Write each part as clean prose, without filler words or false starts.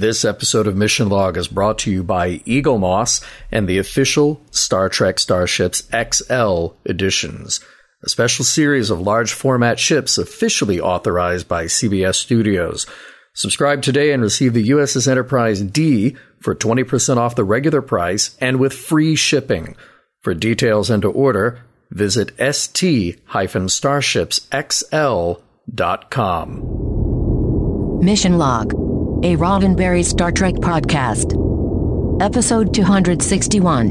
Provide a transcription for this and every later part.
This episode of Mission Log is brought to you by Eagle Moss and the official Star Trek Starships XL editions, a special series of large format ships officially authorized by CBS Studios. Subscribe today and receive the USS Enterprise D for 20% off the regular price and with free shipping. For details and to order, visit st-starshipsxl.com. Mission Log, a Roddenberry Star Trek podcast. Episode 261,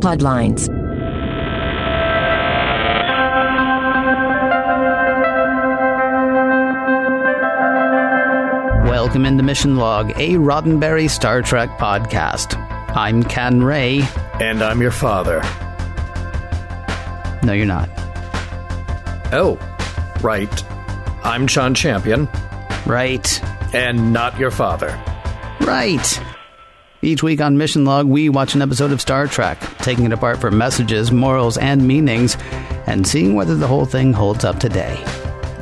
Bloodlines. Welcome into Mission Log, a Roddenberry Star Trek podcast. I'm Ken Ray. And I'm your father. No, you're not. Oh, right. I'm Sean Champion. Right. And not your father. Right. Each week on Mission Log, we watch an episode of Star Trek, taking it apart for messages, morals, and meanings, and seeing whether the whole thing holds up today.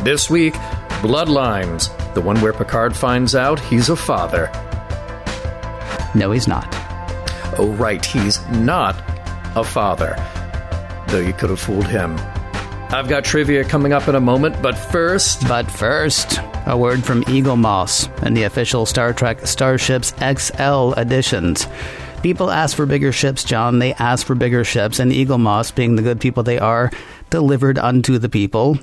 This week, Bloodlines, the one where Picard finds out he's a father. No, he's not. Oh, right, he's not a father. Though you could have fooled him. I've got trivia coming up in a moment, but first... a word from Eagle Moss and the official Star Trek Starships XL editions. People ask for bigger ships, John. They ask for bigger ships, and Eagle Moss, being the good people they are, delivered unto the people.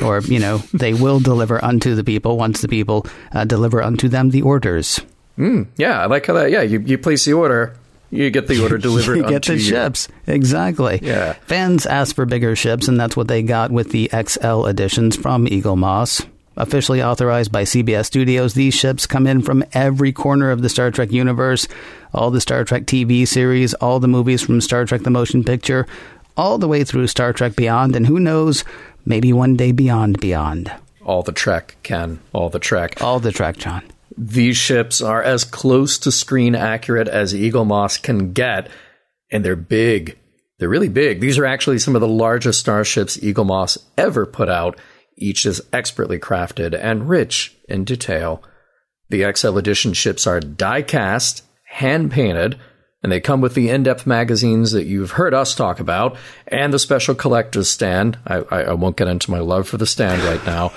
Or, you know, they will deliver unto the people once the people deliver unto them the orders. Yeah, I like how that, you place the order. You get the order delivered unto you. You get the ships. Exactly. Yeah. Fans asked for bigger ships, and that's what they got with the XL editions from Eagle Moss. Officially authorized by CBS Studios, these ships come in from every corner of the Star Trek universe, all the Star Trek TV series, all the movies from Star Trek the Motion Picture, all the way through Star Trek Beyond, and who knows, maybe one day Beyond. All the Trek, Ken. All the Trek. All the Trek, John. These ships are as close to screen accurate as Eagle Moss can get, and they're big. They're really big. These are actually some of the largest starships Eagle Moss ever put out. Each is expertly crafted and rich in detail. The XL edition ships are die-cast, hand-painted, and they come with the in-depth magazines that you've heard us talk about, and the special collector's stand. I won't get into my love for the stand right now,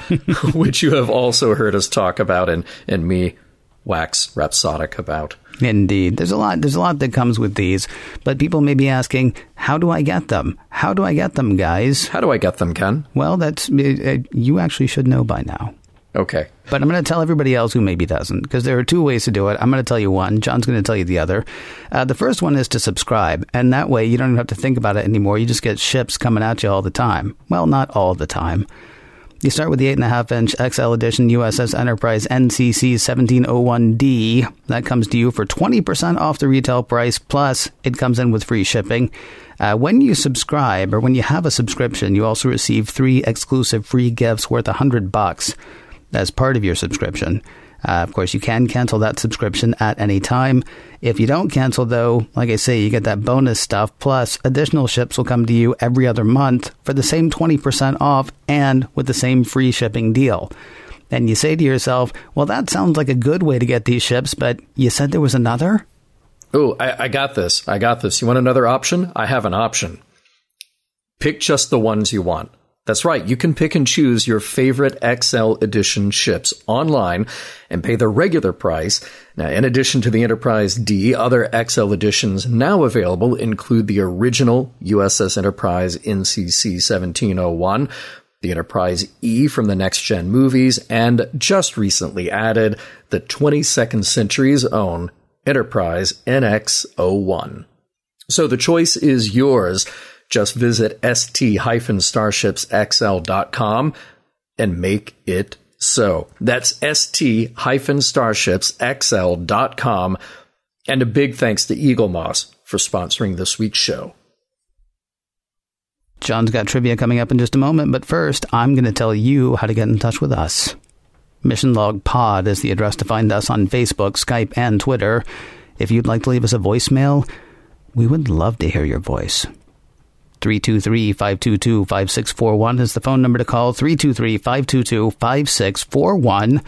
which you have also heard us talk about and me wax rhapsodic about. Indeed. There's a lot that comes with these, but people may be asking, how do I get them? How do I get them, guys? How do I get them, Ken? Well, that's you actually should know by now. Okay. But I'm going to tell everybody else who maybe doesn't, because there are two ways to do it. I'm going to tell you one. John's going to tell you the other. The first one is to subscribe, and that way you don't even have to think about it anymore. You just get ships coming at you all the time. Well, not all the time. You start with the 8.5-inch XL edition USS Enterprise NCC 1701D. That comes to you for 20% off the retail price, plus it comes in with free shipping. When you subscribe, or when you have a subscription, you also receive 3 exclusive free gifts worth $100 as part of your subscription. Of course, you can cancel that subscription at any time. If you don't cancel, though, like I say, you get that bonus stuff, plus additional ships will come to you every other month for the same 20% off and with the same free shipping deal. And you say to yourself, well, that sounds like a good way to get these ships, but you said there was another? Ooh, I got this. You want another option? I have an option. Pick just the ones you want. That's right. You can pick and choose your favorite XL edition ships online and pay the regular price. Now, in addition to the Enterprise D, other XL editions now available include the original USS Enterprise NCC 1701, the Enterprise E from the Next Gen movies, and just recently added the 22nd century's own Enterprise NX-01. So the choice is yours. Just visit st-starshipsxl.com and make it so. That's st-starshipsxl.com. And a big thanks to Eagle Moss for sponsoring this week's show. John's got trivia coming up in just a moment, but first, I'm going to tell you how to get in touch with us. Mission Log Pod is the address to find us on Facebook, Skype, and Twitter. If you'd like to leave us a voicemail, we would love to hear your voice. 323-522-5641 is the phone number to call. 323-522-5641.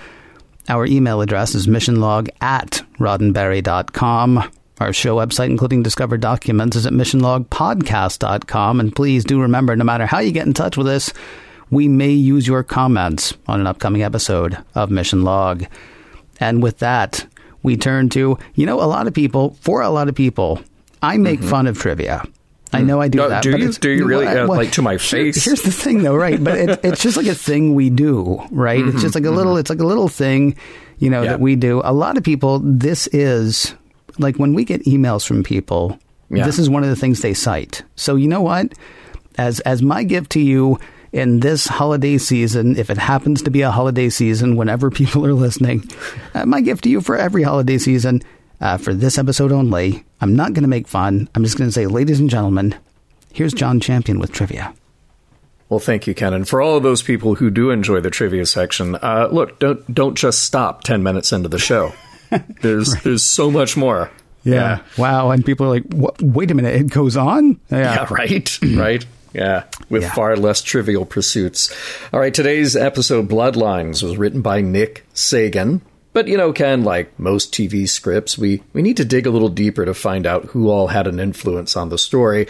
Our email address is missionlog@roddenberry.com. Our show website, including Discover Documents, is at missionlogpodcast.com. And please do remember, no matter how you get in touch with us, we may use your comments on an upcoming episode of Mission Log. And with that, we turn to, for a lot of people, I make fun of trivia. I know I do that. Do you really? Like to my face? Here's the thing, though, right? But it's just like a thing we do, right? Mm-hmm, it's just like a little, it's like a little thing, that we do. A lot of people, this is, like when we get emails from people, this is one of the things they cite. So you know what? As my gift to you in this holiday season, if it happens to be a holiday season, whenever people are listening, my gift to you for every holiday season, for this episode only, I'm not going to make fun. I'm just going to say, ladies and gentlemen, here's John Champion with trivia. Well, thank you, Ken. And for all of those people who do enjoy the trivia section, look, don't just stop 10 minutes into the show. There's right. There's so much more. Yeah. Wow. And people are like, wait a minute, it goes on? Yeah right. Right. Yeah, with far less trivial pursuits. All right, today's episode, Bloodlines, was written by Nick Sagan. But, Ken, like most TV scripts, we need to dig a little deeper to find out who all had an influence on the story.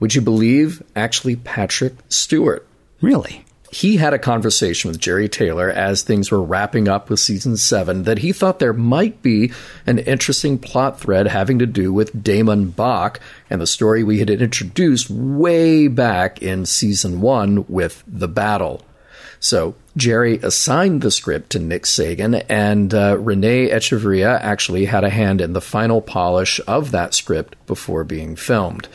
Would you believe, actually, Patrick Stewart? Really? He had a conversation with Jerry Taylor as things were wrapping up with Season 7 that he thought there might be an interesting plot thread having to do with DaiMon Bok and the story we had introduced way back in Season 1 with the battle. So Jerry assigned the script to Nick Sagan, and René Echevarria actually had a hand in the final polish of that script before being filmed.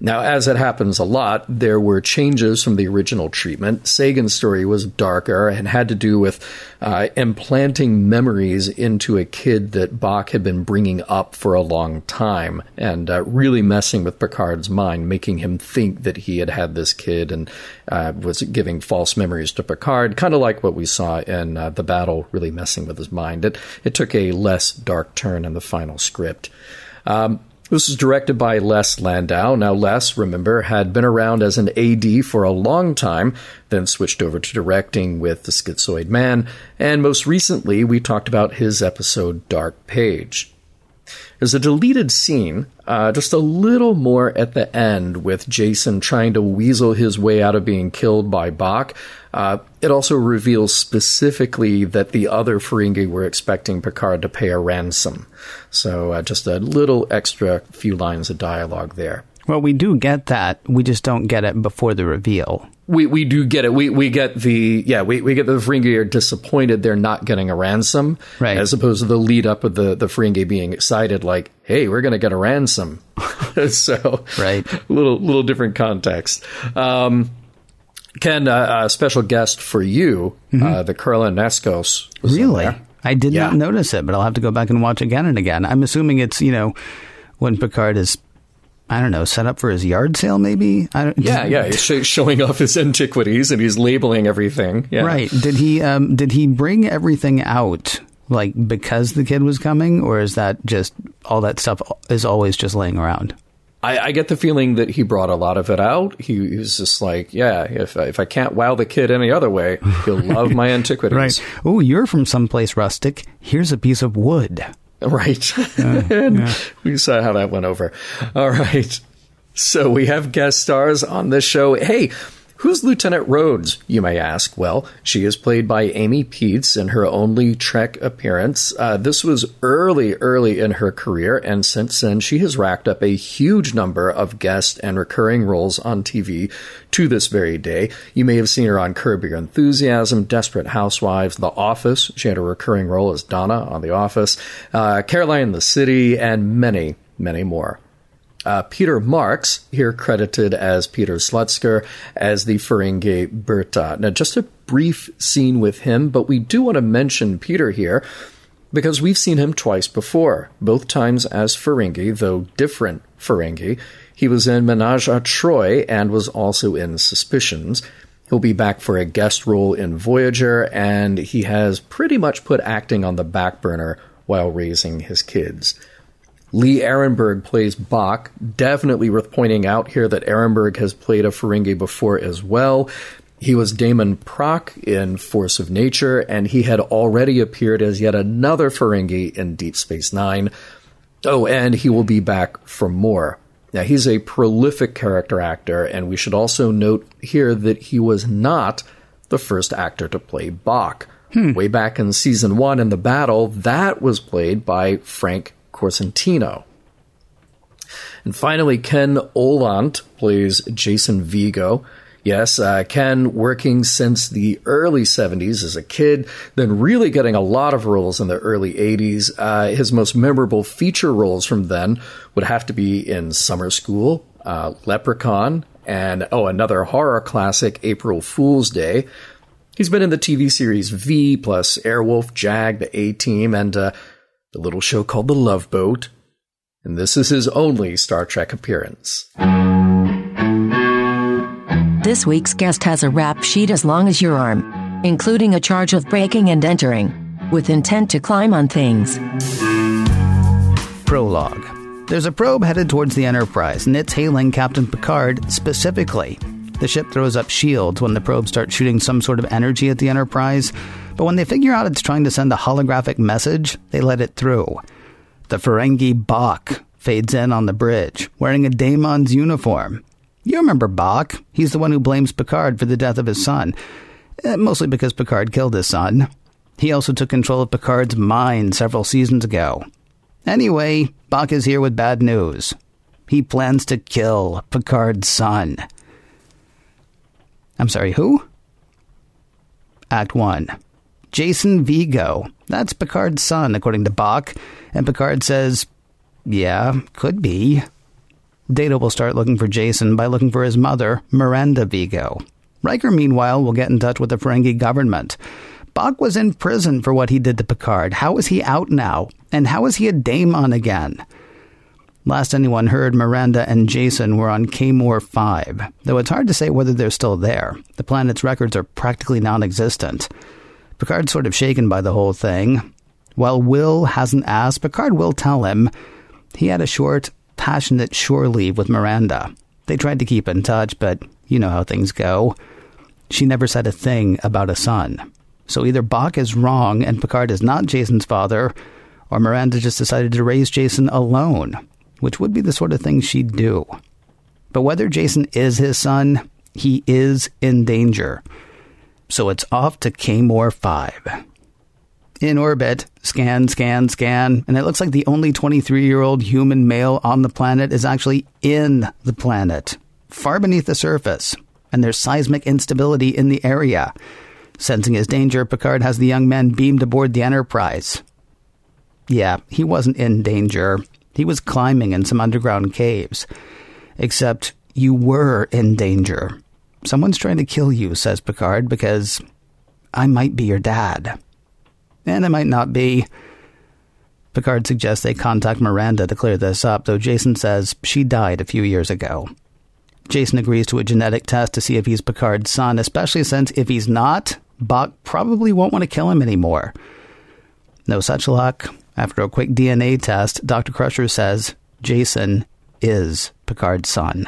Now, as it happens a lot, there were changes from the original treatment. Sagan's story was darker and had to do with implanting memories into a kid that Bok had been bringing up for a long time and really messing with Picard's mind, making him think that he had had this kid and was giving false memories to Picard, kind of like what we saw in the battle, really messing with his mind. It took a less dark turn in the final script. This is directed by Les Landau. Now, Les, remember, had been around as an AD for a long time, then switched over to directing with The Schizoid Man. And most recently, we talked about his episode, Dark Page. There's a deleted scene, just a little more at the end, with Jason trying to weasel his way out of being killed by Bok. It also reveals specifically that the other Ferengi were expecting Picard to pay a ransom. So just a little extra few lines of dialogue there. Well, we do get that. We just don't get it before the reveal. We do get it. We get the, we get the Ferengi are disappointed they're not getting a ransom. Right. As opposed to the lead up of the Ferengi being excited, like, hey, we're going to get a ransom. So, right. Little different context. Ken, a special guest for you, the Kerala Neskos. Really? I did not notice it, but I'll have to go back and watch again and again. I'm assuming it's, when Picard is, I don't know, set up for his yard sale, maybe? He's showing off his antiquities and he's labeling everything. Yeah. Right. Did he bring everything out, like, because the kid was coming? Or is that just, all that stuff is always just laying around? I get the feeling that he brought a lot of it out. He was just like, if I can't wow the kid any other way, he'll love my antiquities. Right. Oh, you're from someplace rustic. Here's a piece of wood. Right. We saw how that went over. All right. So we have guest stars on this show. Hey, who's Lieutenant Rhodes, you may ask? Well, she is played by Amy Peets in her only Trek appearance. This was early in her career, and since then, she has racked up a huge number of guest and recurring roles on TV to this very day. You may have seen her on Curb Your Enthusiasm, Desperate Housewives, The Office. She had a recurring role as Donna on The Office, Caroline in the City, and many, many more. Peter Marks, here credited as Peter Slutsker, as the Ferengi Berta. Now, just a brief scene with him, but we do want to mention Peter here because we've seen him twice before, both times as Ferengi, though different Ferengi. He was in Menage a Troy and was also in Suspicions. He'll be back for a guest role in Voyager, and he has pretty much put acting on the back burner while raising his kids. Lee Arenberg plays Bok. Definitely worth pointing out here that Arenberg has played a Ferengi before as well. He was Damon Proc in Force of Nature, and he had already appeared as yet another Ferengi in Deep Space Nine. Oh, and he will be back for more. Now, he's a prolific character actor, and we should also note here that he was not the first actor to play Bok. Way back in Season 1 in The Battle, that was played by Frank Corsentino. And finally, Ken Olandt plays Jason Vigo. Yes, Ken working since the early 70s as a kid, then really getting a lot of roles in the early 80s. His most memorable feature roles from then would have to be in Summer School, Leprechaun, and, another horror classic, April Fool's Day. He's been in the TV series V, plus Airwolf, Jag, The A-Team, and the little show called The Love Boat. And this is his only Star Trek appearance. This week's guest has a rap sheet as long as your arm, including a charge of breaking and entering, with intent to climb on things. Prologue. There's a probe headed towards the Enterprise, and it's hailing Captain Picard specifically. The ship throws up shields when the probe starts shooting some sort of energy at the Enterprise, but when they figure out it's trying to send a holographic message, they let it through. The Ferengi Bok fades in on the bridge, wearing a DaiMon's uniform. You remember Bok. He's the one who blames Picard for the death of his son, mostly because Picard killed his son. He also took control of Picard's mind several seasons ago. Anyway, Bok is here with bad news. He plans to kill Picard's son. I'm sorry, who? Act 1. Jason Vigo. That's Picard's son, according to Bok. And Picard says, yeah, could be. Data will start looking for Jason by looking for his mother, Miranda Vigo. Riker, meanwhile, will get in touch with the Ferengi government. Bok was in prison for what he did to Picard. How is he out now? And how is he a DaiMon again? Last anyone heard, Miranda and Jason were on Kamor V, though it's hard to say whether they're still there. The planet's records are practically non-existent. Picard's sort of shaken by the whole thing. While Will hasn't asked, Picard will tell him he had a short, passionate shore leave with Miranda. They tried to keep in touch, but you know how things go. She never said a thing about a son. So either Bok is wrong and Picard is not Jason's father, or Miranda just decided to raise Jason alone, which would be the sort of thing she'd do. But whether Jason is his son, he is in danger. So it's off to Kamor V. In orbit, scan, and it looks like the only 23-year-old human male on the planet is actually in the planet, far beneath the surface, and there's seismic instability in the area. Sensing his danger, Picard has the young man beamed aboard the Enterprise. Yeah, he wasn't in danger. He was climbing in some underground caves. Except you were in danger. Someone's trying to kill you, says Picard, because I might be your dad. And it might not be. Picard suggests they contact Miranda to clear this up, though Jason says she died a few years ago. Jason agrees to a genetic test to see if he's Picard's son, especially since if he's not, Bok probably won't want to kill him anymore. No such luck. After a quick DNA test, Dr. Crusher says Jason is Picard's son.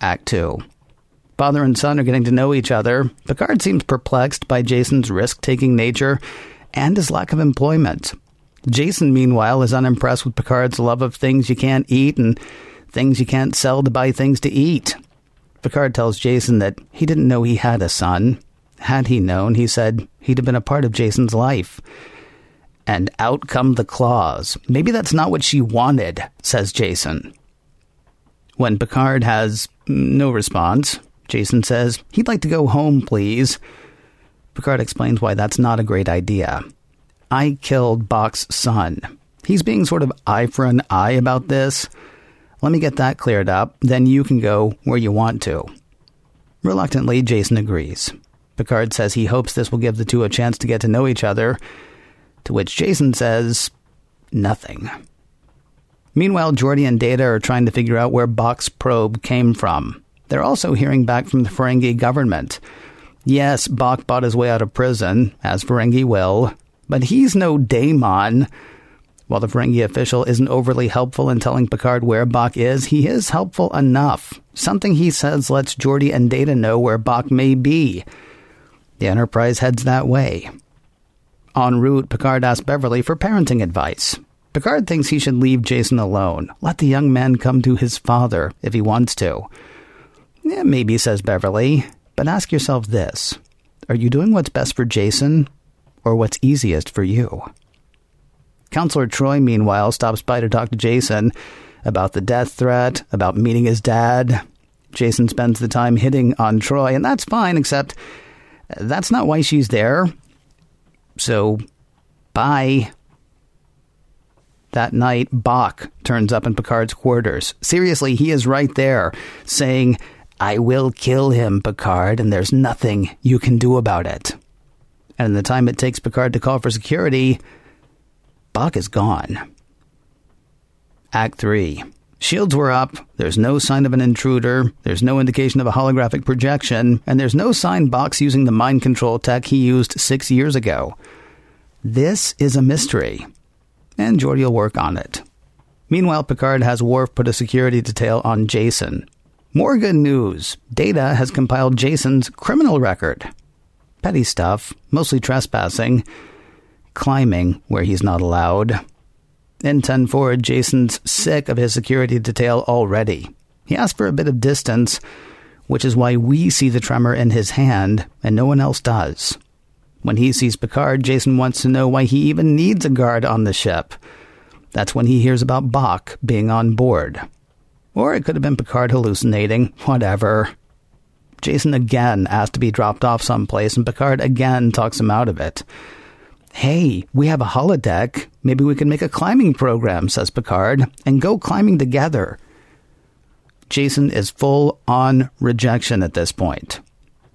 Act 2. Father and son are getting to know each other. Picard seems perplexed by Jason's risk-taking nature and his lack of employment. Jason, meanwhile, is unimpressed with Picard's love of things you can't eat and things you can't sell to buy things to eat. Picard tells Jason that he didn't know he had a son. Had he known, he said he'd have been a part of Jason's life. And out come the claws. Maybe that's not what she wanted, says Jason. When Picard has no response, Jason says he'd like to go home, please. Picard explains why that's not a great idea. I killed Bok's son. He's being sort of eye for an eye about this. Let me get that cleared up, then you can go where you want to. Reluctantly, Jason agrees. Picard says he hopes this will give the two a chance to get to know each other, to which Jason says nothing. Meanwhile, Geordi and Data are trying to figure out where Bok's probe came from. They're also hearing back from the Ferengi government. Yes, Bok bought his way out of prison, as Ferengi will, but he's no DaiMon. While the Ferengi official isn't overly helpful in telling Picard where Bok is, he is helpful enough. Something he says lets Geordi and Data know where Bok may be. The Enterprise heads that way. En route, Picard asks Beverly for parenting advice. Picard thinks he should leave Jason alone. Let the young man come to his father if he wants to. Yeah, maybe, says Beverly, but ask yourself this. Are you doing what's best for Jason or what's easiest for you? Counselor Troy, meanwhile, stops by to talk to Jason about the death threat, about meeting his dad. Jason spends the time hitting on Troy, and that's fine, except that's not why she's there. So, bye. That night, Bok turns up in Picard's quarters. Seriously, he is right there, saying, "I will kill him, Picard, and there's nothing you can do about it." And in the time it takes Picard to call for security, Bok is gone. Act 3. Shields were up, there's no sign of an intruder, there's no indication of a holographic projection, and there's no sign Bok's using the mind control tech he used 6 years ago. This is a mystery, and Geordi will work on it. Meanwhile, Picard has Worf put a security detail on Jason. More good news. Data has compiled Jason's criminal record. Petty stuff, mostly trespassing, climbing where he's not allowed. In 10-4, Jason's sick of his security detail already. He asked for a bit of distance, which is why we see the tremor in his hand, and no one else does. When he sees Picard, Jason wants to know why he even needs a guard on the ship. That's when he hears about Bok being on board. Or it could have been Picard hallucinating. Whatever. Jason again asks to be dropped off someplace, and Picard again talks him out of it. "Hey, we have a holodeck. Maybe we can make a climbing program," says Picard, "and go climbing together." Jason is full-on rejection at this point.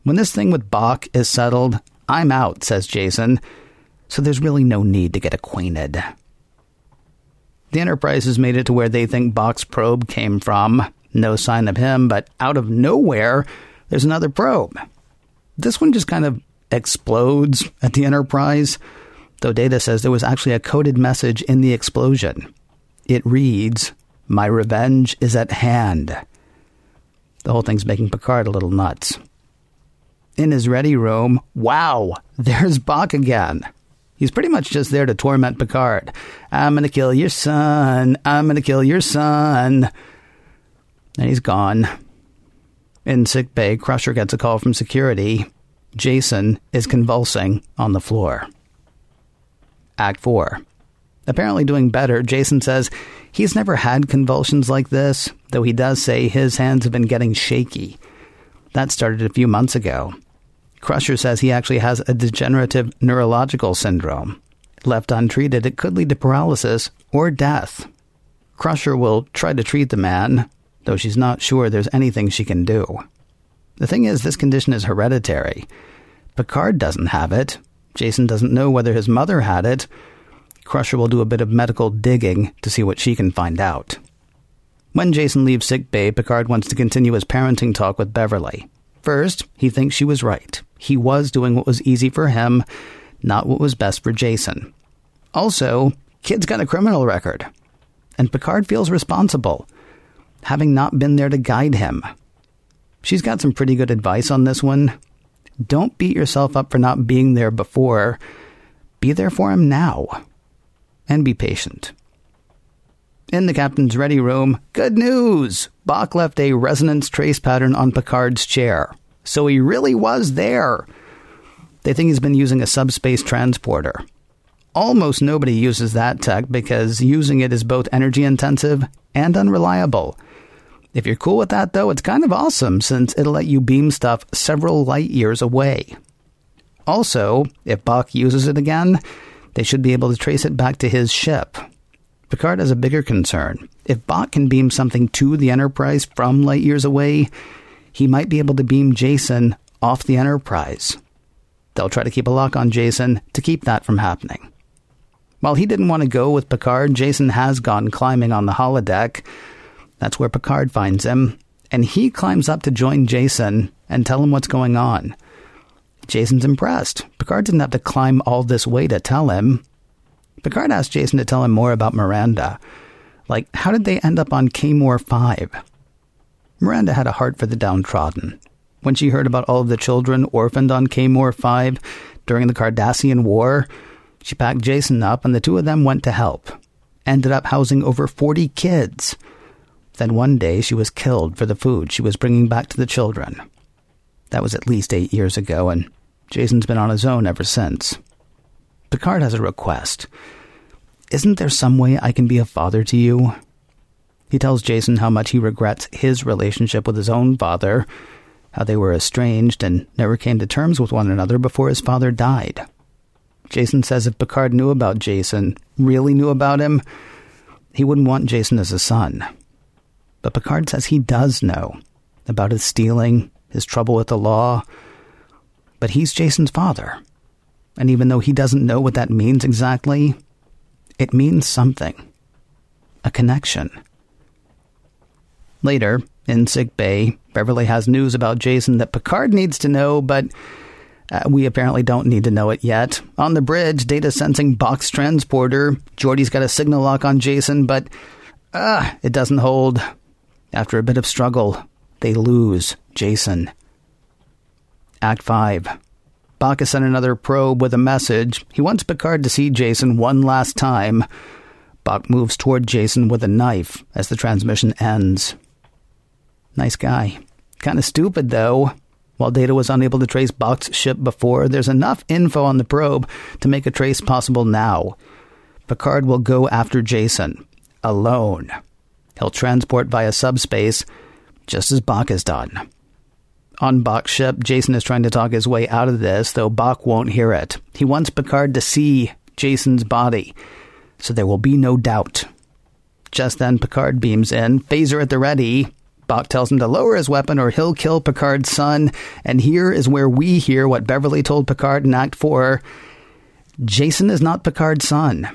When this thing with Bok is settled, "I'm out," says Jason, so there's really no need to get acquainted. The Enterprise has made it to where they think Bok's probe came from. No sign of him, but out of nowhere, there's another probe. This one just kind of explodes at the Enterprise, though Data says there was actually a coded message in the explosion. It reads, "My revenge is at hand." The whole thing's making Picard a little nuts. In his ready room, wow, there's Bok again. He's pretty much just there to torment Picard. "I'm gonna kill your son, I'm gonna kill your son." And he's gone. In sickbay, Crusher gets a call from security. Jason is convulsing on the floor. Act 4. Apparently doing better, Jason says he's never had convulsions like this, though he does say his hands have been getting shaky. That started a few months ago. Crusher says he actually has a degenerative neurological syndrome. Left untreated, it could lead to paralysis or death. Crusher will try to treat the man, though she's not sure there's anything she can do. The thing is, this condition is hereditary. Picard doesn't have it. Jason doesn't know whether his mother had it. Crusher will do a bit of medical digging to see what she can find out. When Jason leaves sickbay, Picard wants to continue his parenting talk with Beverly. First, he thinks she was right. He was doing what was easy for him, not what was best for Jason. Also, kid's got a criminal record. And Picard feels responsible, having not been there to guide him. She's got some pretty good advice on this one. Don't beat yourself up for not being there before. Be there for him now. And be patient. In the captain's ready room, good news! Bok left a resonance trace pattern on Picard's chair. So he really was there. They think he's been using a subspace transporter. Almost nobody uses that tech because using it is both energy intensive and unreliable. If you're cool with that, though, it's kind of awesome since it'll let you beam stuff several light years away. Also, if Bok uses it again, they should be able to trace it back to his ship. Picard has a bigger concern. If Bok can beam something to the Enterprise from light years away, he might be able to beam Jason off the Enterprise. They'll try to keep a lock on Jason to keep that from happening. While he didn't want to go with Picard, Jason has gone climbing on the holodeck. That's where Picard finds him, and he climbs up to join Jason and tell him what's going on. Jason's impressed. Picard didn't have to climb all this way to tell him. Picard asked Jason to tell him more about Miranda. Like, how did they end up on Kamor V? Miranda had a heart for the downtrodden. When she heard about all of the children orphaned on Kamor V during the Cardassian War, she packed Jason up and the two of them went to help. Ended up housing over 40 kids. Then one day she was killed for the food she was bringing back to the children. That was at least 8 years ago, and Jason's been on his own ever since. Picard has a request. Isn't there some way I can be a father to you? He tells Jason how much he regrets his relationship with his own father, how they were estranged and never came to terms with one another before his father died. Jason says if Picard knew about Jason, really knew about him, he wouldn't want Jason as a son. But Picard says he does know about his stealing, his trouble with the law, but he's Jason's father. And even though he doesn't know what that means exactly, it means something. A connection. Later, in sick bay, Beverly has news about Jason that Picard needs to know, but we apparently don't need to know it yet. On the bridge, Data sensing box transporter. Geordi's got a signal lock on Jason, but it doesn't hold. After a bit of struggle, they lose Jason. Act 5. Bok has sent another probe with a message. He wants Picard to see Jason one last time. Bok moves toward Jason with a knife as the transmission ends. Nice guy. Kind of stupid, though. While Data was unable to trace Bok's ship before, there's enough info on the probe to make a trace possible now. Picard will go after Jason. Alone. He'll transport via subspace, just as Bok has done. On Bok's ship, Jason is trying to talk his way out of this, though Bok won't hear it. He wants Picard to see Jason's body, so there will be no doubt. Just then, Picard beams in, phaser at the ready. Bok tells him to lower his weapon or he'll kill Picard's son, and here is where we hear what Beverly told Picard in Act 4. Jason is not Picard's son,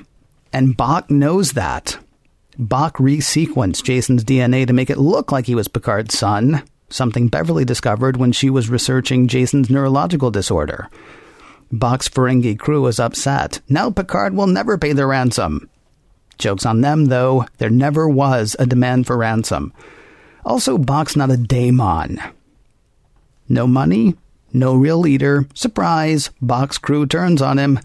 and Bok knows that. Bok resequenced Jason's DNA to make it look like he was Picard's son, something Beverly discovered when she was researching Jason's neurological disorder. Bok's Ferengi crew is upset. Now Picard will never pay the ransom. Joke's on them, though. There never was a demand for ransom. Also, Bok's not a daemon. No money, no real leader. Surprise, Bok's crew turns on him,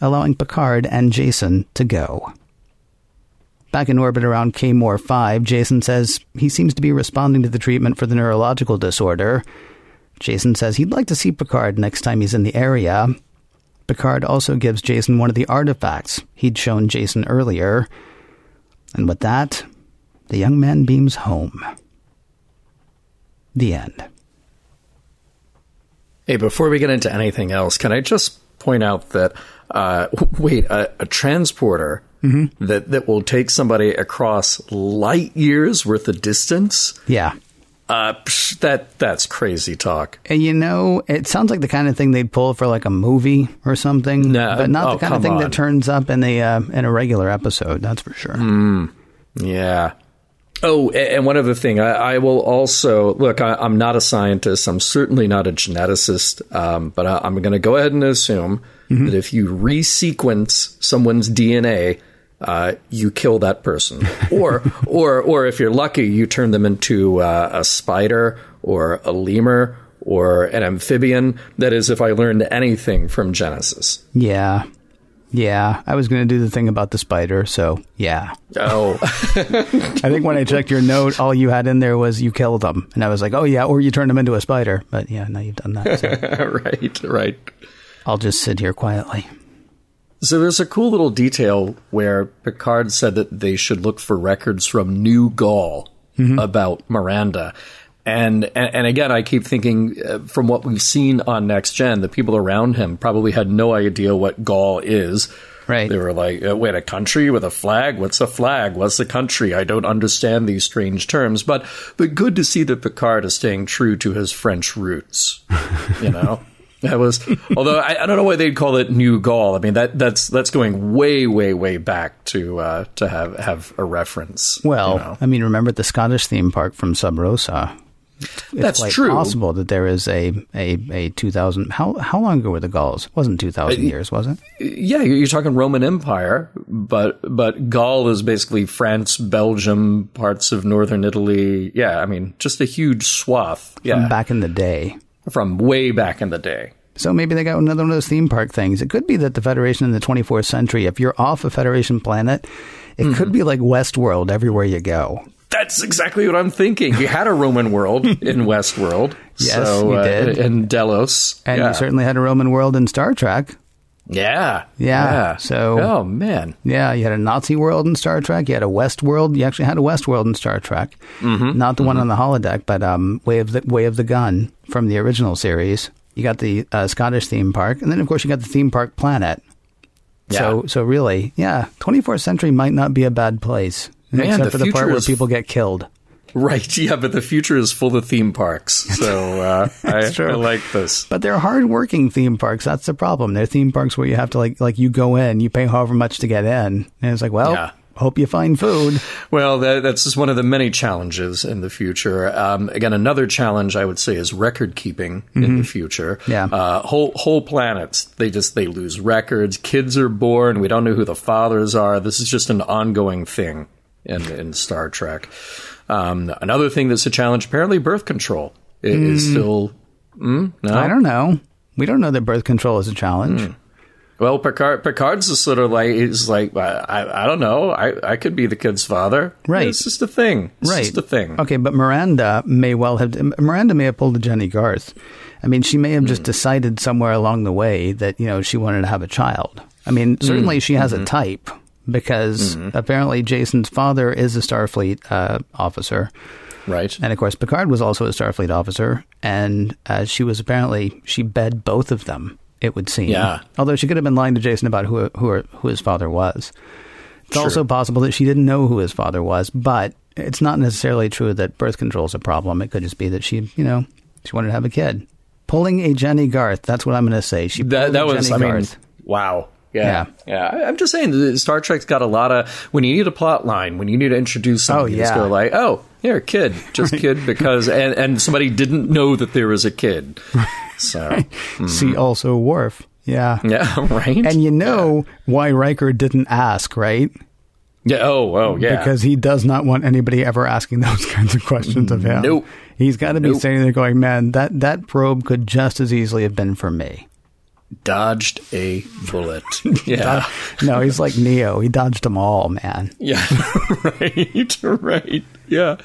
allowing Picard and Jason to go. Back in orbit around Kamor V, Jason says he seems to be responding to the treatment for the neurological disorder. Jason says he'd like to see Picard next time he's in the area. Picard also gives Jason one of the artifacts he'd shown Jason earlier. And with that, the young man beams home. The end. Hey, before we get into anything else, can I just point out that, a transporter... Mm-hmm. That will take somebody across light years worth of distance. Yeah. That's crazy talk. And you know, it sounds like the kind of thing they'd pull for like a movie or something. No, but not the kind of thing that turns up in a regular episode. That's for sure. Mm, yeah. Oh, and one other thing. I will also... Look, I'm not a scientist. I'm certainly not a geneticist. But I'm going to go ahead and assume mm-hmm. that if you resequence someone's DNA, you kill that person. Or if you're lucky, you turn them into a spider or a lemur or an amphibian. That is, if I learned anything from Genesis. Yeah. Yeah, I was going to do the thing about the spider, so yeah. Oh. I think when I checked your note, all you had in there was you killed them. And I was like, oh yeah, or you turned them into a spider. But yeah, now you've done that. So. Right. I'll just sit here quietly. So there's a cool little detail where Picard said that they should look for records from New Gaul mm-hmm. about Miranda. And again, I keep thinking from what we've seen on Next Gen, the people around him probably had no idea what Gaul is. Right. They were like, wait, a country with a flag? What's a flag? What's a country? I don't understand these strange terms. But good to see that Picard is staying true to his French roots, you know? That was, although I don't know why they'd call it New Gaul. I mean, that's going way, way, way back to have a reference. Well, you know? I mean, remember the Scottish theme park from Sub Rosa? That's quite true. Possible that there is a 2000. How long ago were the Gauls? It wasn't 2,000 years, was it? Yeah, you're talking Roman Empire, but Gaul is basically France, Belgium, parts of northern Italy. Yeah, I mean, just a huge swath. Yeah, from back in the day. From way back in the day. So maybe they got another one of those theme park things. It could be that the Federation in the 24th century, if you're off a Federation planet, it could be like Westworld everywhere you go. That's exactly what I'm thinking. You had a Roman world in Westworld. Yes, you did. In Delos. And you certainly had a Roman world in Star Trek. Yeah. So, oh, man. Yeah, you had a Nazi world in Star Trek. You had a Westworld. You actually had a Westworld in Star Trek. Mm-hmm. Not the one on the holodeck, but Way of the Gun from the original series. You got the Scottish theme park. And then, of course, you got the theme park planet. Yeah. So really, 24th century might not be a bad place. Man, except for the part where people get killed. Right, yeah, but the future is full of theme parks. So I like this. But they're hard-working theme parks. That's the problem. They're theme parks where you have to, like you go in, you pay however much to get in. And it's like, well... Yeah. Hope you find food. Well, that's just one of the many challenges in the future. Again, another challenge I would say is record keeping in the future. Yeah. Whole planets, they lose records. Kids are born. We don't know who the fathers are. This is just an ongoing thing in Star Trek. Another thing that's a challenge, apparently birth control is still... No? I don't know. We don't know that birth control is a challenge. Well, Picard's is sort of like, he's like, I don't know. I could be the kid's father. Right. It's just a thing. Okay, but Miranda may have pulled a Jenny Garth. I mean, she may have just decided somewhere along the way that, she wanted to have a child. I mean, certainly she has a type because apparently Jason's father is a Starfleet officer. Right. And, of course, Picard was also a Starfleet officer, and she bed both of them. It would seem. Yeah. Although she could have been lying to Jason about who his father was. It's also possible that she didn't know who his father was, but it's not necessarily true that birth control is a problem. It could just be that she, she wanted to have a kid. Pulling a Jenny Garth. That's what I'm going to say. Wow. Yeah. I'm just saying that Star Trek's got a lot of, when you need a plot line, when you need to introduce something, you just go like, here, kid, just kid, because, and somebody didn't know that there was a kid. So see also Worf. Yeah, right. And why Riker didn't ask, right? Yeah. Oh, yeah. Because he does not want anybody ever asking those kinds of questions of him. Nope. He's got to be sitting there going, man, that probe could just as easily have been for me. Dodged a bullet. Yeah. No, he's like Neo. He dodged them all, man. Yeah. Right. Yeah.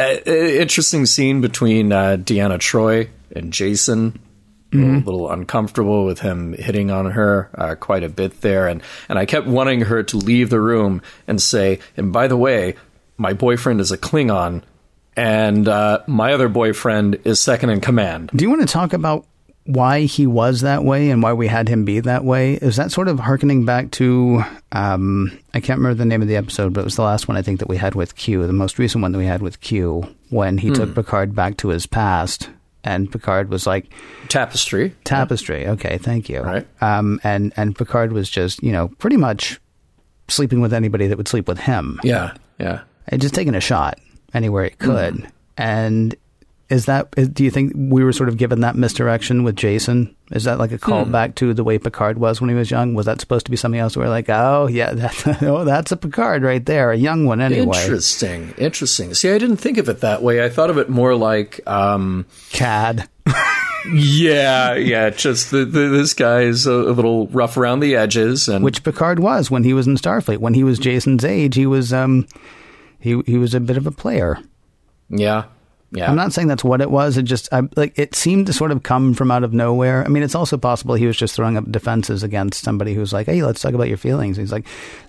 Interesting scene between Deanna Troi and Jason. A little uncomfortable with him hitting on her quite a bit there. And I kept wanting her to leave the room and say, and by the way, my boyfriend is a Klingon and my other boyfriend is second in command. Do you want to talk about why he was that way and why we had him be that way? Is that sort of hearkening back to, I can't remember the name of the episode, but it was the last one I think that we had with Q, the most recent one that we had with Q, when he took Picard back to his past and Picard was like... Tapestry. Yeah. Okay, thank you. Right. And Picard was just, pretty much sleeping with anybody that would sleep with him. Yeah. And just taking a shot anywhere it could. And... do you think we were sort of given that misdirection with Jason? Is that like a callback to the way Picard was when he was young? Was that supposed to be something else? We're like, that's a Picard right there, a young one anyway. Interesting. See, I didn't think of it that way. I thought of it more like Cad. Yeah. Just this guy is a little rough around the edges, and which Picard was when he was in Starfleet. When he was Jason's age, he was he was a bit of a player. Yeah. Yeah. I'm not saying that's what it was. It just it seemed to sort of come from out of nowhere. I mean, it's also possible he was just throwing up defenses against somebody who's like, "Hey, let's talk about your feelings." And he's like,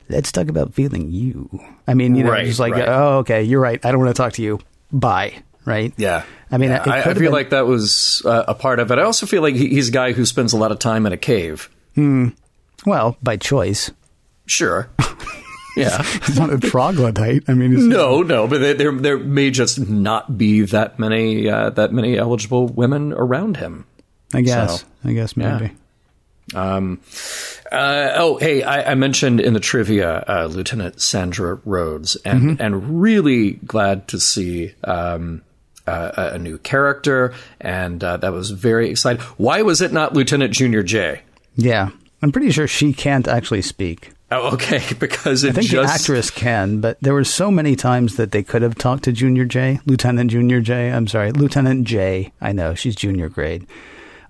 "Let's talk about feeling you." I mean, just like, "Oh, okay, you're right. I don't want to talk to you. Bye." Right? Yeah. I mean, I feel like that was a part of it. I also feel like he's a guy who spends a lot of time in a cave. Well, by choice. Sure. Yeah, he's not a troglodyte. I mean, but there may just not be that many eligible women around him. I guess maybe. I mentioned in the trivia Lieutenant Sandra Rhodes, and and really glad to see a new character, and that was very exciting. Why was it not Lieutenant Junior J? Yeah, I'm pretty sure she can't actually speak. Oh, okay, because I think the actress can, but there were so many times that they could have talked to Lieutenant J. I know, she's junior grade.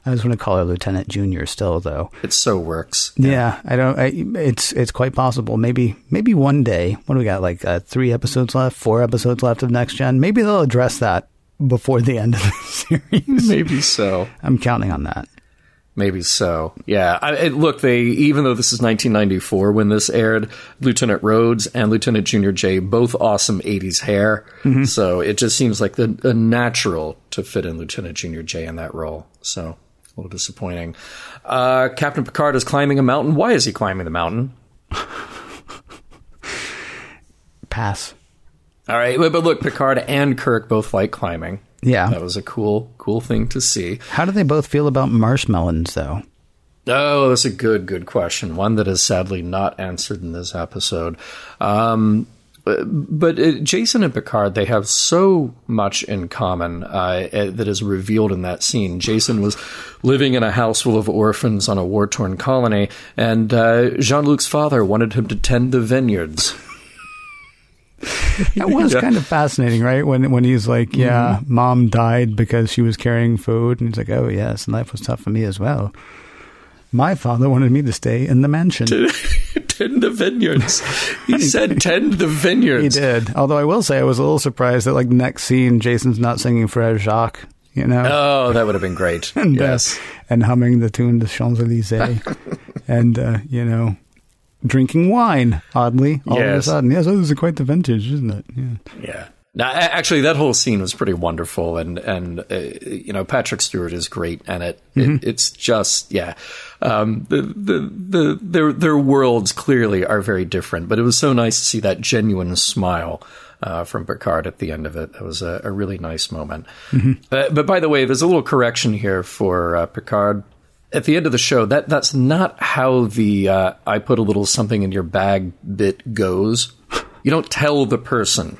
I was going to call her Lieutenant Junior still, though. It so works. Yeah, it's quite possible. Maybe one day, what do we got, like 4 episodes left of Next Gen? Maybe they'll address that before the end of the series. Maybe so. I'm counting on that. Maybe so. Yeah. Even though this is 1994 when this aired, Lieutenant Rhodes and Lieutenant Junior J, both awesome 80s hair. Mm-hmm. So it just seems like a natural to fit in Lieutenant Junior J in that role. So a little disappointing. Captain Picard is climbing a mountain. Why is he climbing the mountain? Pass. All right. But look, Picard and Kirk both like climbing. Yeah. That was a cool thing to see. How do they both feel about marshmallows, though? Oh, that's a good question. One that is sadly not answered in this episode. But Jason and Picard, they have so much in common that is revealed in that scene. Jason was living in a house full of orphans on a war-torn colony, and Jean-Luc's father wanted him to tend the vineyards. That was kind of fascinating, right? When he's like, yeah, Mom died because she was carrying food. And he's like, oh, yes, and life was tough for me as well. My father wanted me to stay in the mansion. Tend the vineyards. He said tend the vineyards. He did. Although I will say I was a little surprised that, like, next scene, Jason's not singing Frère Jacques, you know? Oh, that would have been great. And, yes. And humming the tune to Champs-Élysées. And, you know, drinking wine, oddly, all of a sudden. Yes, this is quite the vintage, isn't it? Yeah. Now, actually, that whole scene was pretty wonderful, and you know, Patrick Stewart is great, and it's just their worlds clearly are very different, but it was so nice to see that genuine smile from Picard at the end of it. That was a really nice moment. Mm-hmm. But by the way, there's a little correction here for Picard. At the end of the show, that's not how the I put a little something in your bag bit goes. You don't tell the person.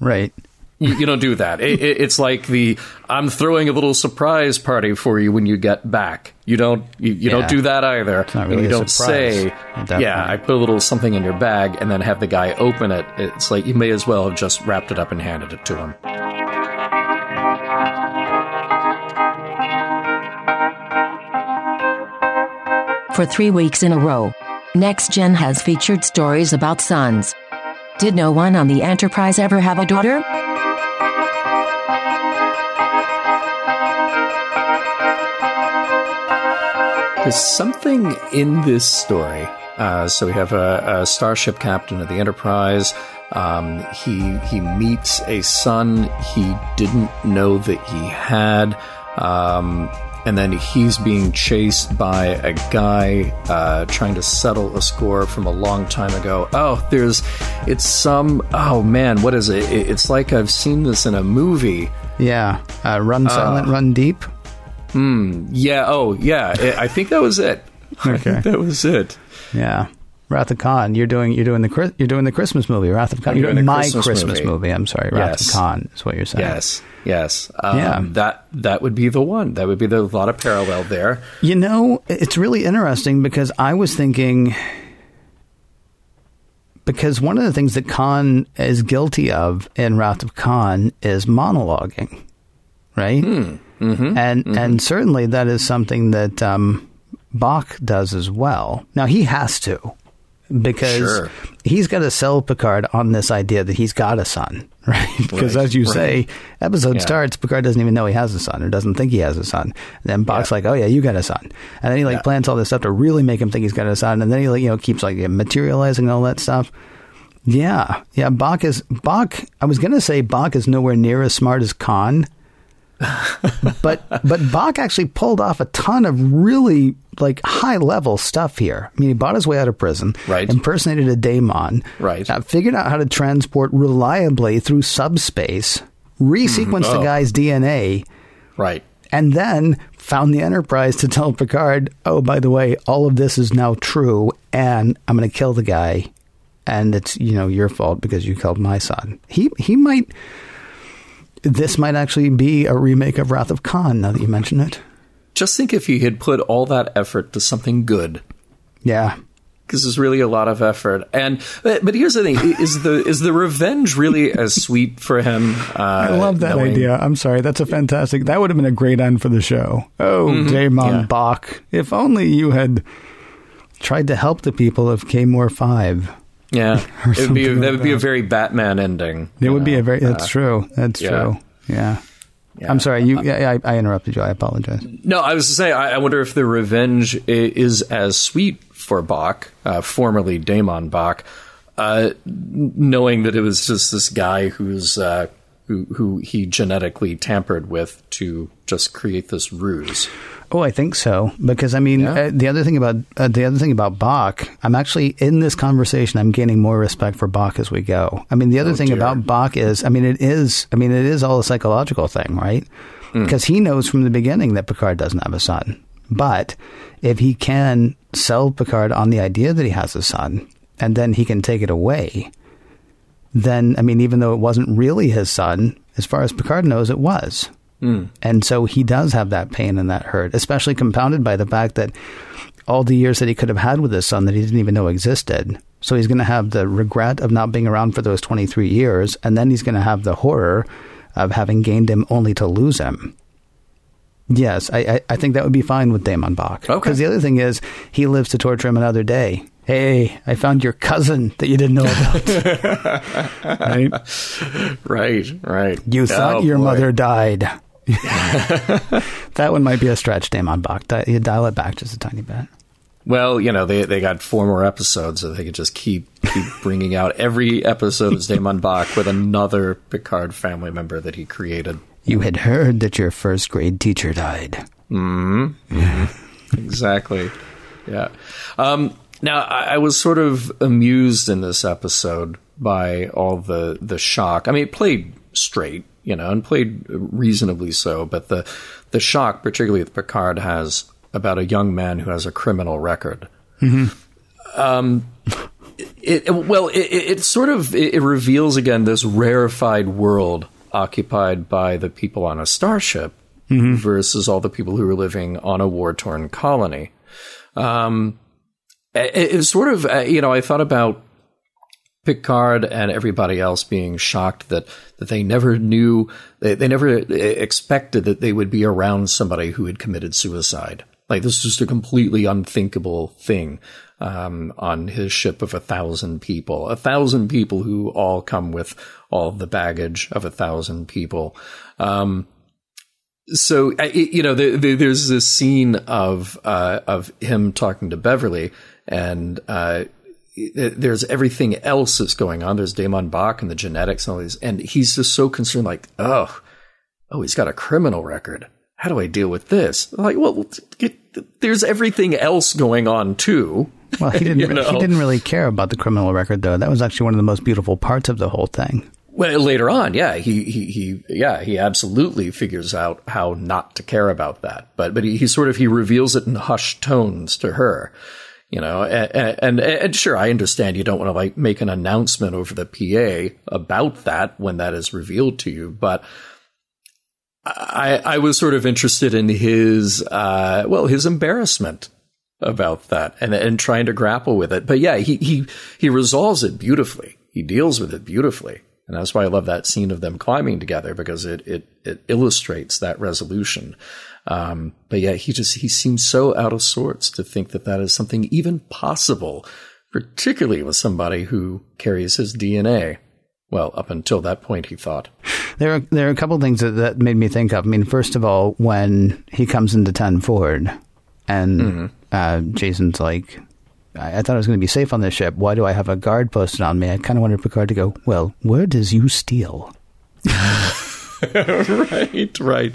Right. You don't do that. It's like the I'm throwing a little surprise party for you when you get back. You don't do that either. It's not really you don't surprise. Say, definitely. Yeah, I put a little something in your bag and then have the guy open it. It's like you may as well have just wrapped it up and handed it to him. For 3 weeks in a row, Next Gen has featured stories about sons. Did no one on the Enterprise ever have a daughter? There's something in this story. So we have a starship captain of the Enterprise. He meets a son he didn't know that he had. And then he's being chased by a guy trying to settle a score from a long time ago. What is it? It's like I've seen this in a movie. Yeah. Run Silent, Run Deep. I think that was it. Okay. I think that was it. Yeah. Wrath of Khan. You're doing the Christmas movie. Wrath of Khan. You're doing my Christmas movie. I'm sorry. Wrath of Khan is what you're saying. Yes. That would be the one. That would be a lot of parallel there. You know, it's really interesting because I was thinking, because one of the things that Khan is guilty of in Wrath of Khan is monologuing, right? And certainly that is something that Bok does as well. Now he has to. Because he's got to sell Picard on this idea that he's got a son, right? Because as you say, episode starts, Picard doesn't even know he has a son or doesn't think he has a son. And then Bok's like, oh yeah, you got a son. And then he plans all this stuff to really make him think he's got a son. And then he keeps materializing all that stuff. Yeah. Yeah. Bok. I was going to say Bok is nowhere near as smart as Khan. but Bok actually pulled off a ton of really high level stuff here. I mean, he bought his way out of prison, right? Impersonated a daemon, right? Figured out how to transport reliably through subspace, resequenced the guy's DNA, right? and then found the Enterprise to tell Picard, oh, by the way, all of this is now true, and I'm going to kill the guy, and it's, you know, your fault because you killed my son. He might... This might actually be a remake of Wrath of Khan, now that you mention it. Just think if you had put all that effort to something good. Yeah. Because it's really a lot of effort. And but here's the thing. Is the revenge really as sweet for him? I love that idea. I'm sorry. That's a fantastic... That would have been a great end for the show. Oh, DaiMon Bok. If only you had tried to help the people of Kamor V. Yeah, it would be that would be a very Batman ending. It would be a very... That's true. That's true. Yeah. I'm sorry. I interrupted you. I apologize. No, I was to say, I wonder if the revenge is as sweet for Bok, formerly DaiMon Bok, knowing that it was just this guy who he genetically tampered with to just create this ruse. Oh, I think so. Because, I mean, the other thing about Bok, I'm actually, in this conversation, I'm gaining more respect for Bok as we go. I mean, the other thing about Bok is, it is all a psychological thing, right? Because he knows from the beginning that Picard doesn't have a son. But if he can sell Picard on the idea that he has a son, and then he can take it away, then, I mean, even though it wasn't really his son, as far as Picard knows, it was. And so he does have that pain and that hurt, especially compounded by the fact that all the years that he could have had with his son that he didn't even know existed. So he's going to have the regret of not being around for those 23 years, and then he's going to have the horror of having gained him only to lose him. Yes, I think that would be fine with DaiMon Bok. Because the other thing is, he lives to torture him another day. Hey, I found your cousin that you didn't know about. Right. You thought your mother died. That one might be a stretch, DaiMon Bok. You dial it back just a tiny bit. Well, you know, they got 4 more episodes, so they could just keep bringing out every episode of DaiMon Bok with another Picard family member that he created. You had heard that your first grade teacher died. Exactly. Yeah. Now, I was sort of amused in this episode by all the shock. I mean, it played straight, you know, and played reasonably so, but the shock, particularly that Picard has about a young man who has a criminal record. It reveals again this rarefied world occupied by the people on a starship versus all the people who are living on a war-torn colony. It was sort of, you know, I thought about Picard and everybody else being shocked that they never knew, they never expected that they would be around somebody who had committed suicide. Like, this was just a completely unthinkable thing on his ship of 1,000 people. 1,000 people who all come with all the baggage of 1,000 people. So, you know, there's this scene of him talking to Beverly, and there's everything else that's going on. There's DaiMon Bok and the genetics and all these. And he's just so concerned, like, oh, he's got a criminal record. How do I deal with this? I'm like, well, there's everything else going on, too. Well, he didn't really care about the criminal record, though. That was actually one of the most beautiful parts of the whole thing. Well, later on, he absolutely figures out how not to care about that, but he reveals it in hushed tones to her, you know, and sure, I understand you don't want to like make an announcement over the PA about that when that is revealed to you, but I was sort of interested in his embarrassment about that and trying to grapple with it, but yeah, he resolves it beautifully, he deals with it beautifully. And that's why I love that scene of them climbing together, because it illustrates that resolution. But yeah, he seems so out of sorts to think that that is something even possible, particularly with somebody who carries his DNA. Well, up until that point, he thought. There are a couple of things that made me think of. I mean, first of all, when he comes into 10 Ford and Jason's like, I thought I was going to be safe on this ship. Why do I have a guard posted on me? I kind of wanted Picard to go, well, where does you steal? Right.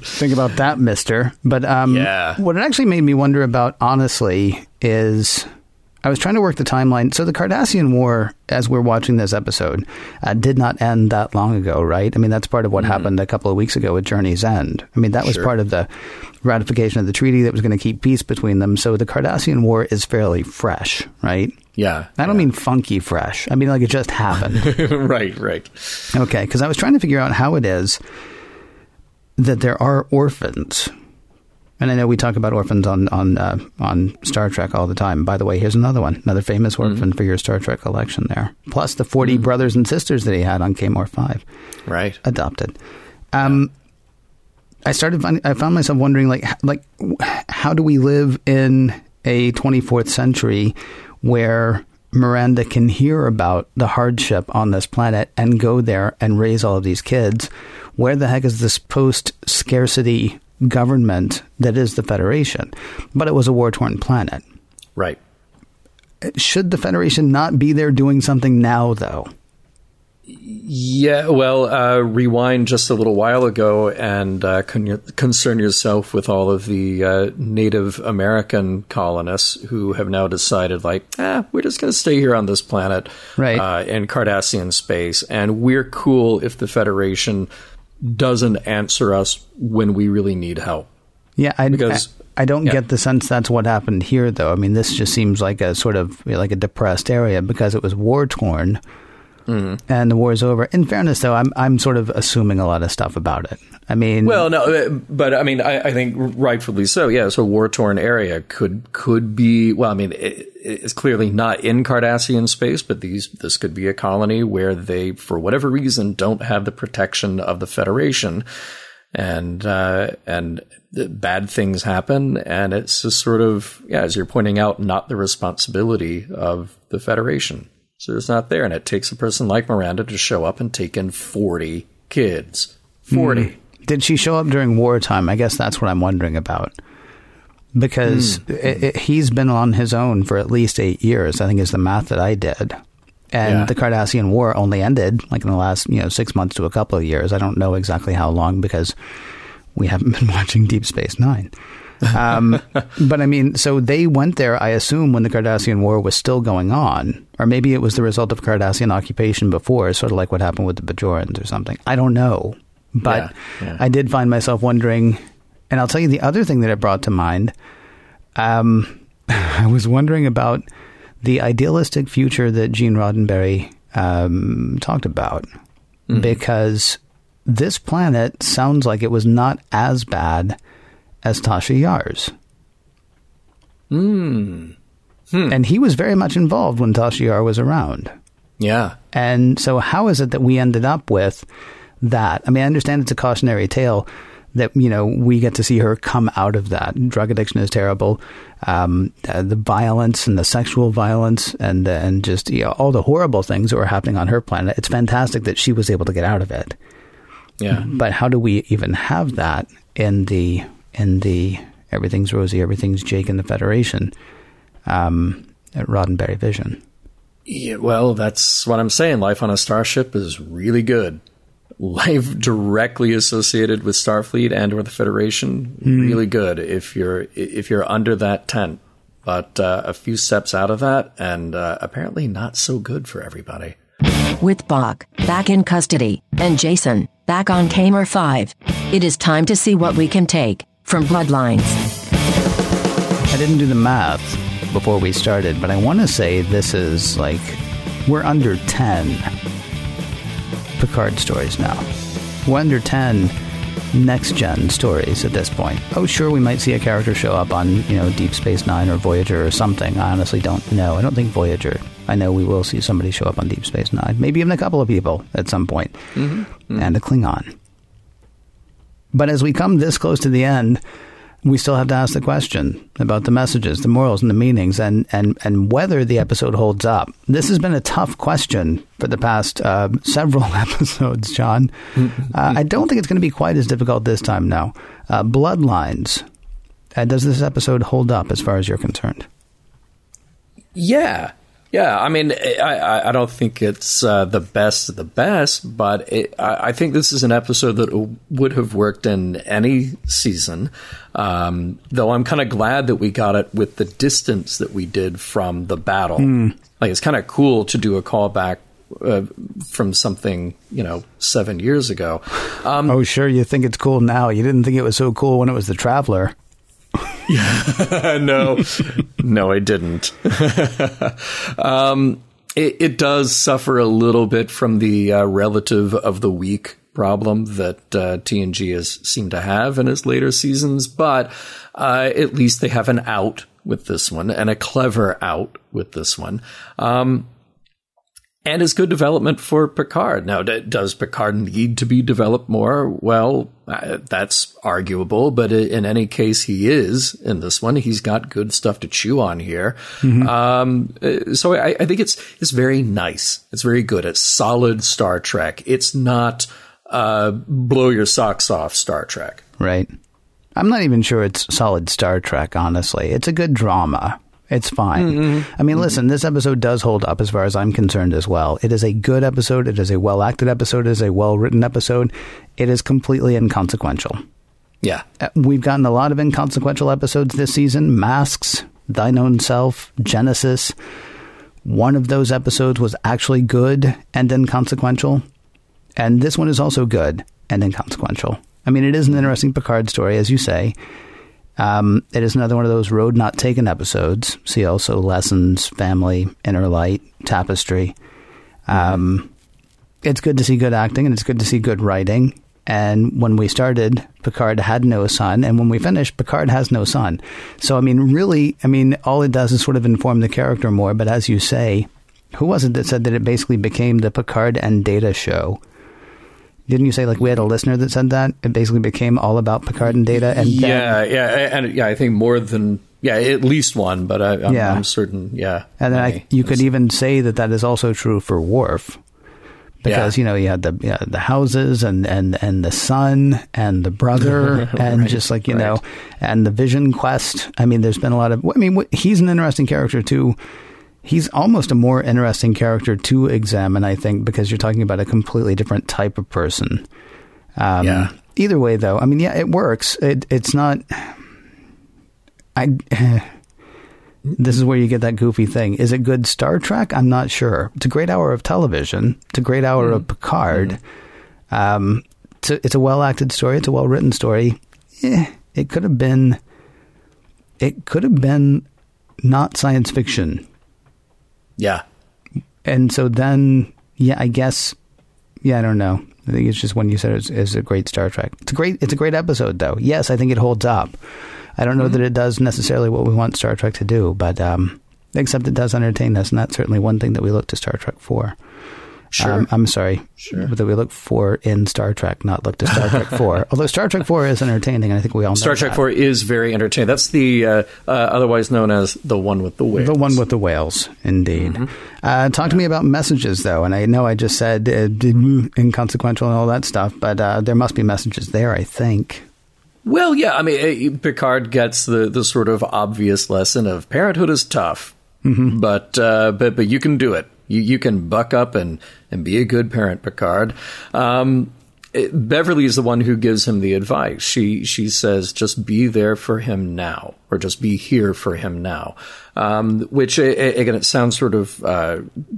Think about that, mister. But what it actually made me wonder about, honestly, is I was trying to work the timeline. So the Cardassian War, as we're watching this episode, did not end that long ago, right? I mean, that's part of what happened a couple of weeks ago at Journey's End. I mean, that was part of the ratification of the treaty that was going to keep peace between them. So the Cardassian War is fairly fresh, right? Yeah. I don't mean funky fresh. I mean, like, it just happened. Right. Okay, because I was trying to figure out how it is that there are orphans. And I know we talk about orphans on Star Trek all the time. By the way, here's another one, another famous orphan for your Star Trek collection there. Plus the 40 brothers and sisters that he had on Kamor V. Right. Adopted. I found myself wondering, like, how do we live in a 24th century where Miranda can hear about the hardship on this planet and go there and raise all of these kids? Where the heck is this post-scarcity government that is the Federation? But it was a war-torn planet. Right. Should the Federation not be there doing something now, though? Yeah, well, rewind just a little while ago and concern yourself with all of the Native American colonists who have now decided, like, we're just going to stay here on this planet, right, in Cardassian space, and we're cool if the Federation doesn't answer us when we really need help. Yeah, I don't get the sense that's what happened here, though. I mean, this just seems like a sort of, you know, like a depressed area because it was war-torn. And the war is over. In fairness, though, I'm sort of assuming a lot of stuff about it. I mean, well, no, but I mean, I think rightfully so. Yeah, so war-torn area could be. Well, I mean, it's clearly not in Cardassian space, but this could be a colony where they, for whatever reason, don't have the protection of the Federation, and bad things happen, and it's just sort of, yeah, as you're pointing out, not the responsibility of the Federation. So it's not there, and it takes a person like Miranda to show up and take in 40 kids. 40. Did she show up during wartime? I guess that's what I'm wondering about. Because he's been on his own for at least 8 years, I think is the math that I did. And the Cardassian War only ended like in the last 6 months to a couple of years. I don't know exactly how long because we haven't been watching Deep Space Nine. But I mean, so they went there, I assume, when the Cardassian War was still going on, or maybe it was the result of Cardassian occupation before, sort of like what happened with the Bajorans or something. I don't know, but I did find myself wondering, and I'll tell you the other thing that it brought to mind. I was wondering about the idealistic future that Gene Roddenberry talked about, because this planet sounds like it was not as bad as Tasha Yar's. And he was very much involved when Tasha Yar was around. Yeah. And so how is it that we ended up with that? I mean, I understand it's a cautionary tale that, you know, we get to see her come out of that. Drug addiction is terrible. The violence and the sexual violence and just, you know, all the horrible things that were happening on her planet. It's fantastic that she was able to get out of it. Yeah. But how do we even have that in the... and the everything's rosy, everything's Jake in the Federation at Roddenberry vision? Yeah, well, that's what I'm saying. Life on a starship is really good. Life directly associated with Starfleet and or the Federation, really good if you're under that tent. But a few steps out of that, and apparently not so good for everybody. With Bok back in custody and Jason back on Kamor V, it is time to see what we can take from Bloodlines. I didn't do the math before we started, but I want to say this is like, we're under 10 Picard stories now. We're under 10 next-gen stories at this point. Oh, sure, we might see a character show up on, you know, Deep Space Nine or Voyager or something. I honestly don't know. I don't think Voyager. I know we will see somebody show up on Deep Space Nine. Maybe even a couple of people at some point. And a Klingon. But as we come this close to the end, we still have to ask the question about the messages, the morals, and the meanings, and whether the episode holds up. This has been a tough question for the past several episodes, John. I don't think it's going to be quite as difficult this time now. Bloodlines. Does this episode hold up as far as you're concerned? Yeah. Yeah, I mean, I don't think it's the best of the best, but I think this is an episode that would have worked in any season, though I'm kind of glad that we got it with the distance that we did from the battle. Mm. Like, it's kind of cool to do a callback from something, 7 years ago. Oh, sure, you think it's cool now. You didn't think it was so cool when it was the Traveler. No, I didn't. It does suffer a little bit from the relative of the week problem that TNG has seemed to have in its later seasons, but at least they have an out with this one, and a clever out with this one. And is good development for Picard. Now, does Picard need to be developed more? Well, that's arguable, but in any case, he is in this one. He's got good stuff to chew on here. Mm-hmm. So I think it's very nice. It's very good. It's solid Star Trek. It's not blow your socks off Star Trek. Right. I'm not even sure it's solid Star Trek, honestly. It's a good drama. It's fine. Mm-hmm. I mean, listen, this episode does hold up as far as I'm concerned as well. It is a good episode. It is a well-acted episode. It is a well-written episode. It is completely inconsequential. Yeah. We've gotten a lot of inconsequential episodes this season. Masks, Thine Own Self, Genesis. One of those episodes was actually good and inconsequential. And this one is also good and inconsequential. I mean, it is an interesting Picard story, as you say. It is another one of those road not taken episodes. See also Lessons, Family, Inner Light, Tapestry. It's good to see good acting, and it's good to see good writing. And when we started, Picard had no son. And when we finished, Picard has no son. So, I mean, really, all it does is sort of inform the character more. But as you say, who was it that said that it basically became the Picard and Data show? Didn't you say, we had a listener that said that? It basically became all about Picard and Data? And I think more than, at least one, but I'm certain, And then you could even say that is also true for Worf, because, you had the houses and the son and the brother and and the Vision Quest. I mean, there's been a lot of, he's an interesting character, too. He's almost a more interesting character to examine, I think, because you're talking about a completely different type of person. Either way, though, it works. It's not... This is where you get that goofy thing. Is it good Star Trek? I'm not sure. It's a great hour of television. It's a great hour of Picard. Mm-hmm. It's a well-acted story. It's a well-written story. It could have been not science fiction. Yeah. And so then, I guess, I don't know. I think it's just when you said it's a great Star Trek. It's a great episode, though. Yes, I think it holds up. I don't know that it does necessarily what we want Star Trek to do, but except it does entertain us, and that's certainly one thing that we look to Star Trek for. Sure. That we look for in Star Trek, not look to Star Trek 4. Although Star Trek 4 is entertaining, and I think we all know Star Trek 4 is very entertaining. That's the otherwise known as the one with the whales. The one with the whales, indeed. Mm-hmm. Talk to me about messages, though. And I know I just said inconsequential and all that stuff, but there must be messages there, I think. Well, yeah. Picard gets the sort of obvious lesson of parenthood is tough, but you can do it. You can buck up and be a good parent, Picard. Beverly is the one who gives him the advice. She says, just be there for him now, or just be here for him now, which, again, it sounds sort of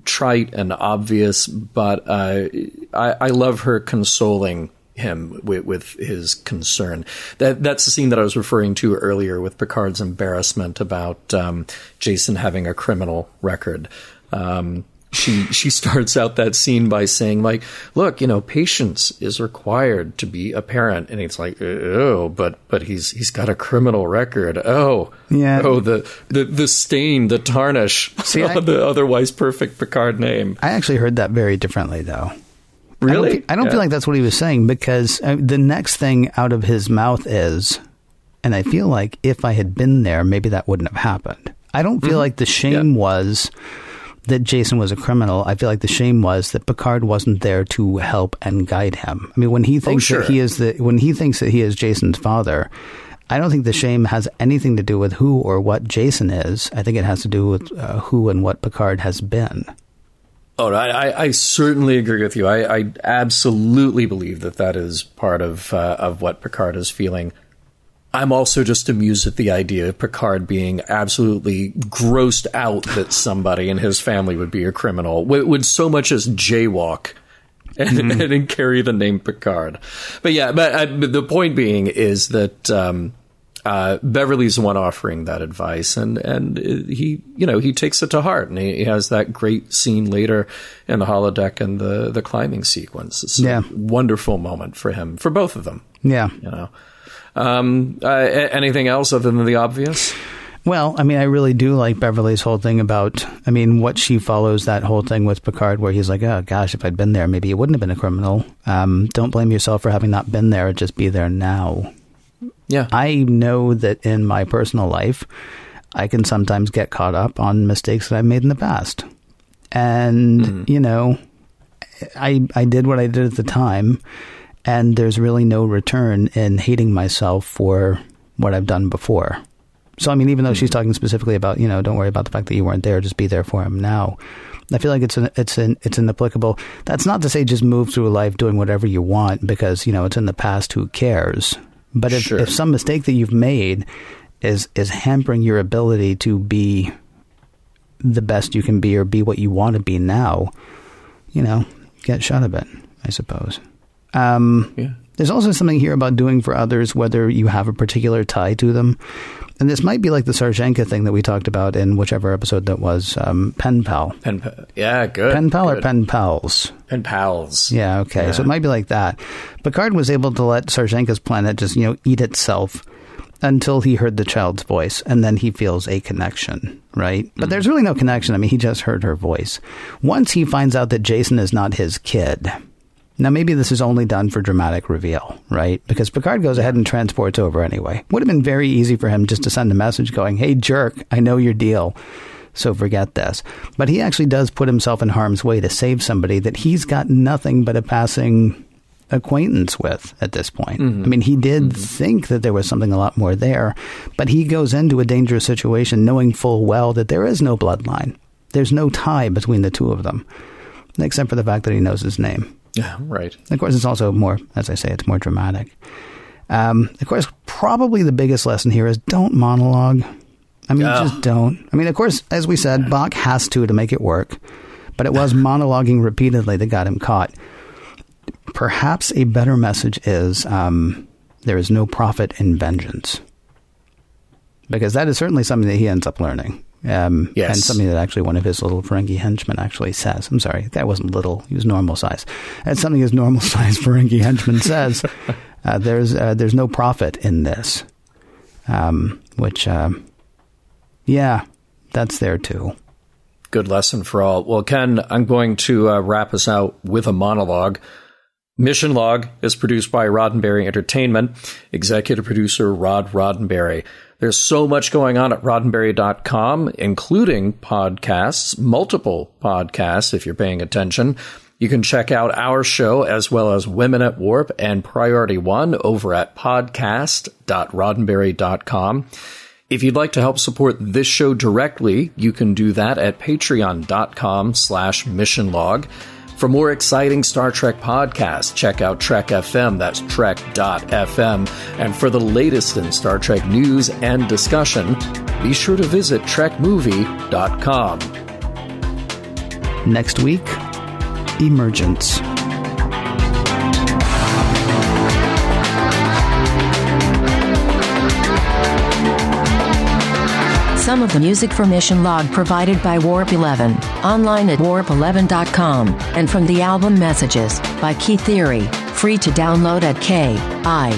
trite and obvious, but I love her consoling him with his concern. That's the scene that I was referring to earlier with Picard's embarrassment about Jason having a criminal record. She starts out that scene by saying, look, patience is required to be a parent. And it's like, oh, but he's got a criminal record. Oh, yeah. Oh, the stain, the tarnish. See, the otherwise perfect Picard name. I actually heard that very differently, though. Really? I don't feel like that's what he was saying, because the next thing out of his mouth is, and I feel like if I had been there, maybe that wouldn't have happened. I don't feel like the shame was... that Jason was a criminal. I feel like the shame was that Picard wasn't there to help and guide him. When he thinks that he is Jason's father, I don't think the shame has anything to do with who or what Jason is. I think it has to do with who and what Picard has been. Oh, I certainly agree with you. I absolutely believe that that is part of what Picard is feeling. I'm also just amused at the idea of Picard being absolutely grossed out that somebody in his family would be a criminal, would so much as jaywalk and carry the name Picard. But yeah, but the point being is that Beverly's the one offering that advice, and he, you know, he takes it to heart, and he has that great scene later in the holodeck and the climbing sequence. It's a wonderful moment for him, for both of them. Yeah, you know. Anything else other than the obvious? Well, I mean, I really do like Beverly's whole thing about, I mean, what she follows that whole thing with Picard where he's like, oh, gosh, if I'd been there, maybe you wouldn't have been a criminal. Don't blame yourself for having not been there. Just be there now. Yeah. I know that in my personal life, I can sometimes get caught up on mistakes that I've made in the past. And, you know, I did what I did at the time. And there's really no return in hating myself for what I've done before. So, I mean, even though she's talking specifically about, you know, don't worry about the fact that you weren't there, just be there for him now. I feel like it's an applicable. That's not to say just move through life doing whatever you want because, you know, it's in the past, who cares? But if some mistake that you've made is hampering your ability to be the best you can be or be what you want to be now, you know, get shut of it, I suppose. There's also something here about doing for others, whether you have a particular tie to them. And this might be like the Sarjenka thing that we talked about in whichever episode that was, Pen Pal. Yeah, good. Pen Pal good. Or Pen Pals? Pen Pals. Yeah, okay. Yeah. So it might be like that. Picard was able to let Sarjenka's planet just, you know, eat itself until he heard the child's voice, and then he feels a connection, right? But there's really no connection. I mean, he just heard her voice. Once he finds out that Jason is not his kid... Now, maybe this is only done for dramatic reveal, right? Because Picard goes ahead and transports over anyway. Would have been very easy for him just to send a message going, hey, jerk, I know your deal, so forget this. But he actually does put himself in harm's way to save somebody that he's got nothing but a passing acquaintance with at this point. I mean, he did think that there was something a lot more there, but he goes into a dangerous situation knowing full well that there is no bloodline. There's no tie between the two of them, except for the fact that he knows his name. Yeah, right. Of course, it's also more, as I say, it's more dramatic. Of course, probably the biggest lesson here is don't monologue. I mean, just don't. I mean, of course, as we said, Bok has to make it work, but it was monologuing repeatedly that got him caught. Perhaps a better message is there is no profit in vengeance, because that is certainly something that he ends up learning. Yes. And something that actually one of his little Ferengi henchmen actually says. I'm sorry, that wasn't little. He was normal size. That's something his normal size Ferengi henchman says. There's no profit in this, which, yeah, that's there too. Good lesson for all. Well, Ken, I'm going to wrap us out with a monologue. Mission Log is produced by Roddenberry Entertainment, executive producer Rod Roddenberry. There's so much going on at Roddenberry.com, including podcasts, multiple podcasts, if you're paying attention. You can check out our show as well as Women at Warp and Priority One over at podcast.roddenberry.com. If you'd like to help support this show directly, you can do that at patreon.com/missionlog. For more exciting Star Trek podcasts, check out Trek FM, that's Trek.fm. And for the latest in Star Trek news and discussion, be sure to visit TrekMovie.com. Next week, Emergence. Some of the music for Mission Log provided by Warp 11, online at warp11.com, and from the album Messages by Key Theory, free to download at kitheory.com.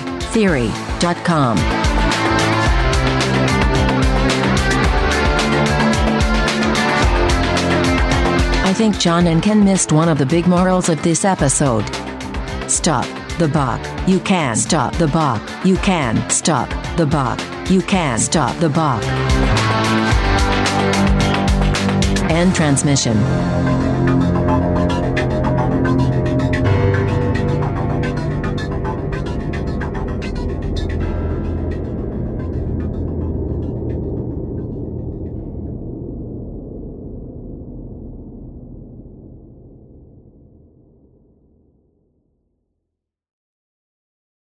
I think John and Ken missed one of the big morals of this episode. Stop the Bok. You can stop the Bok. You can stop the Bok. You can stop the Bok. End transmission.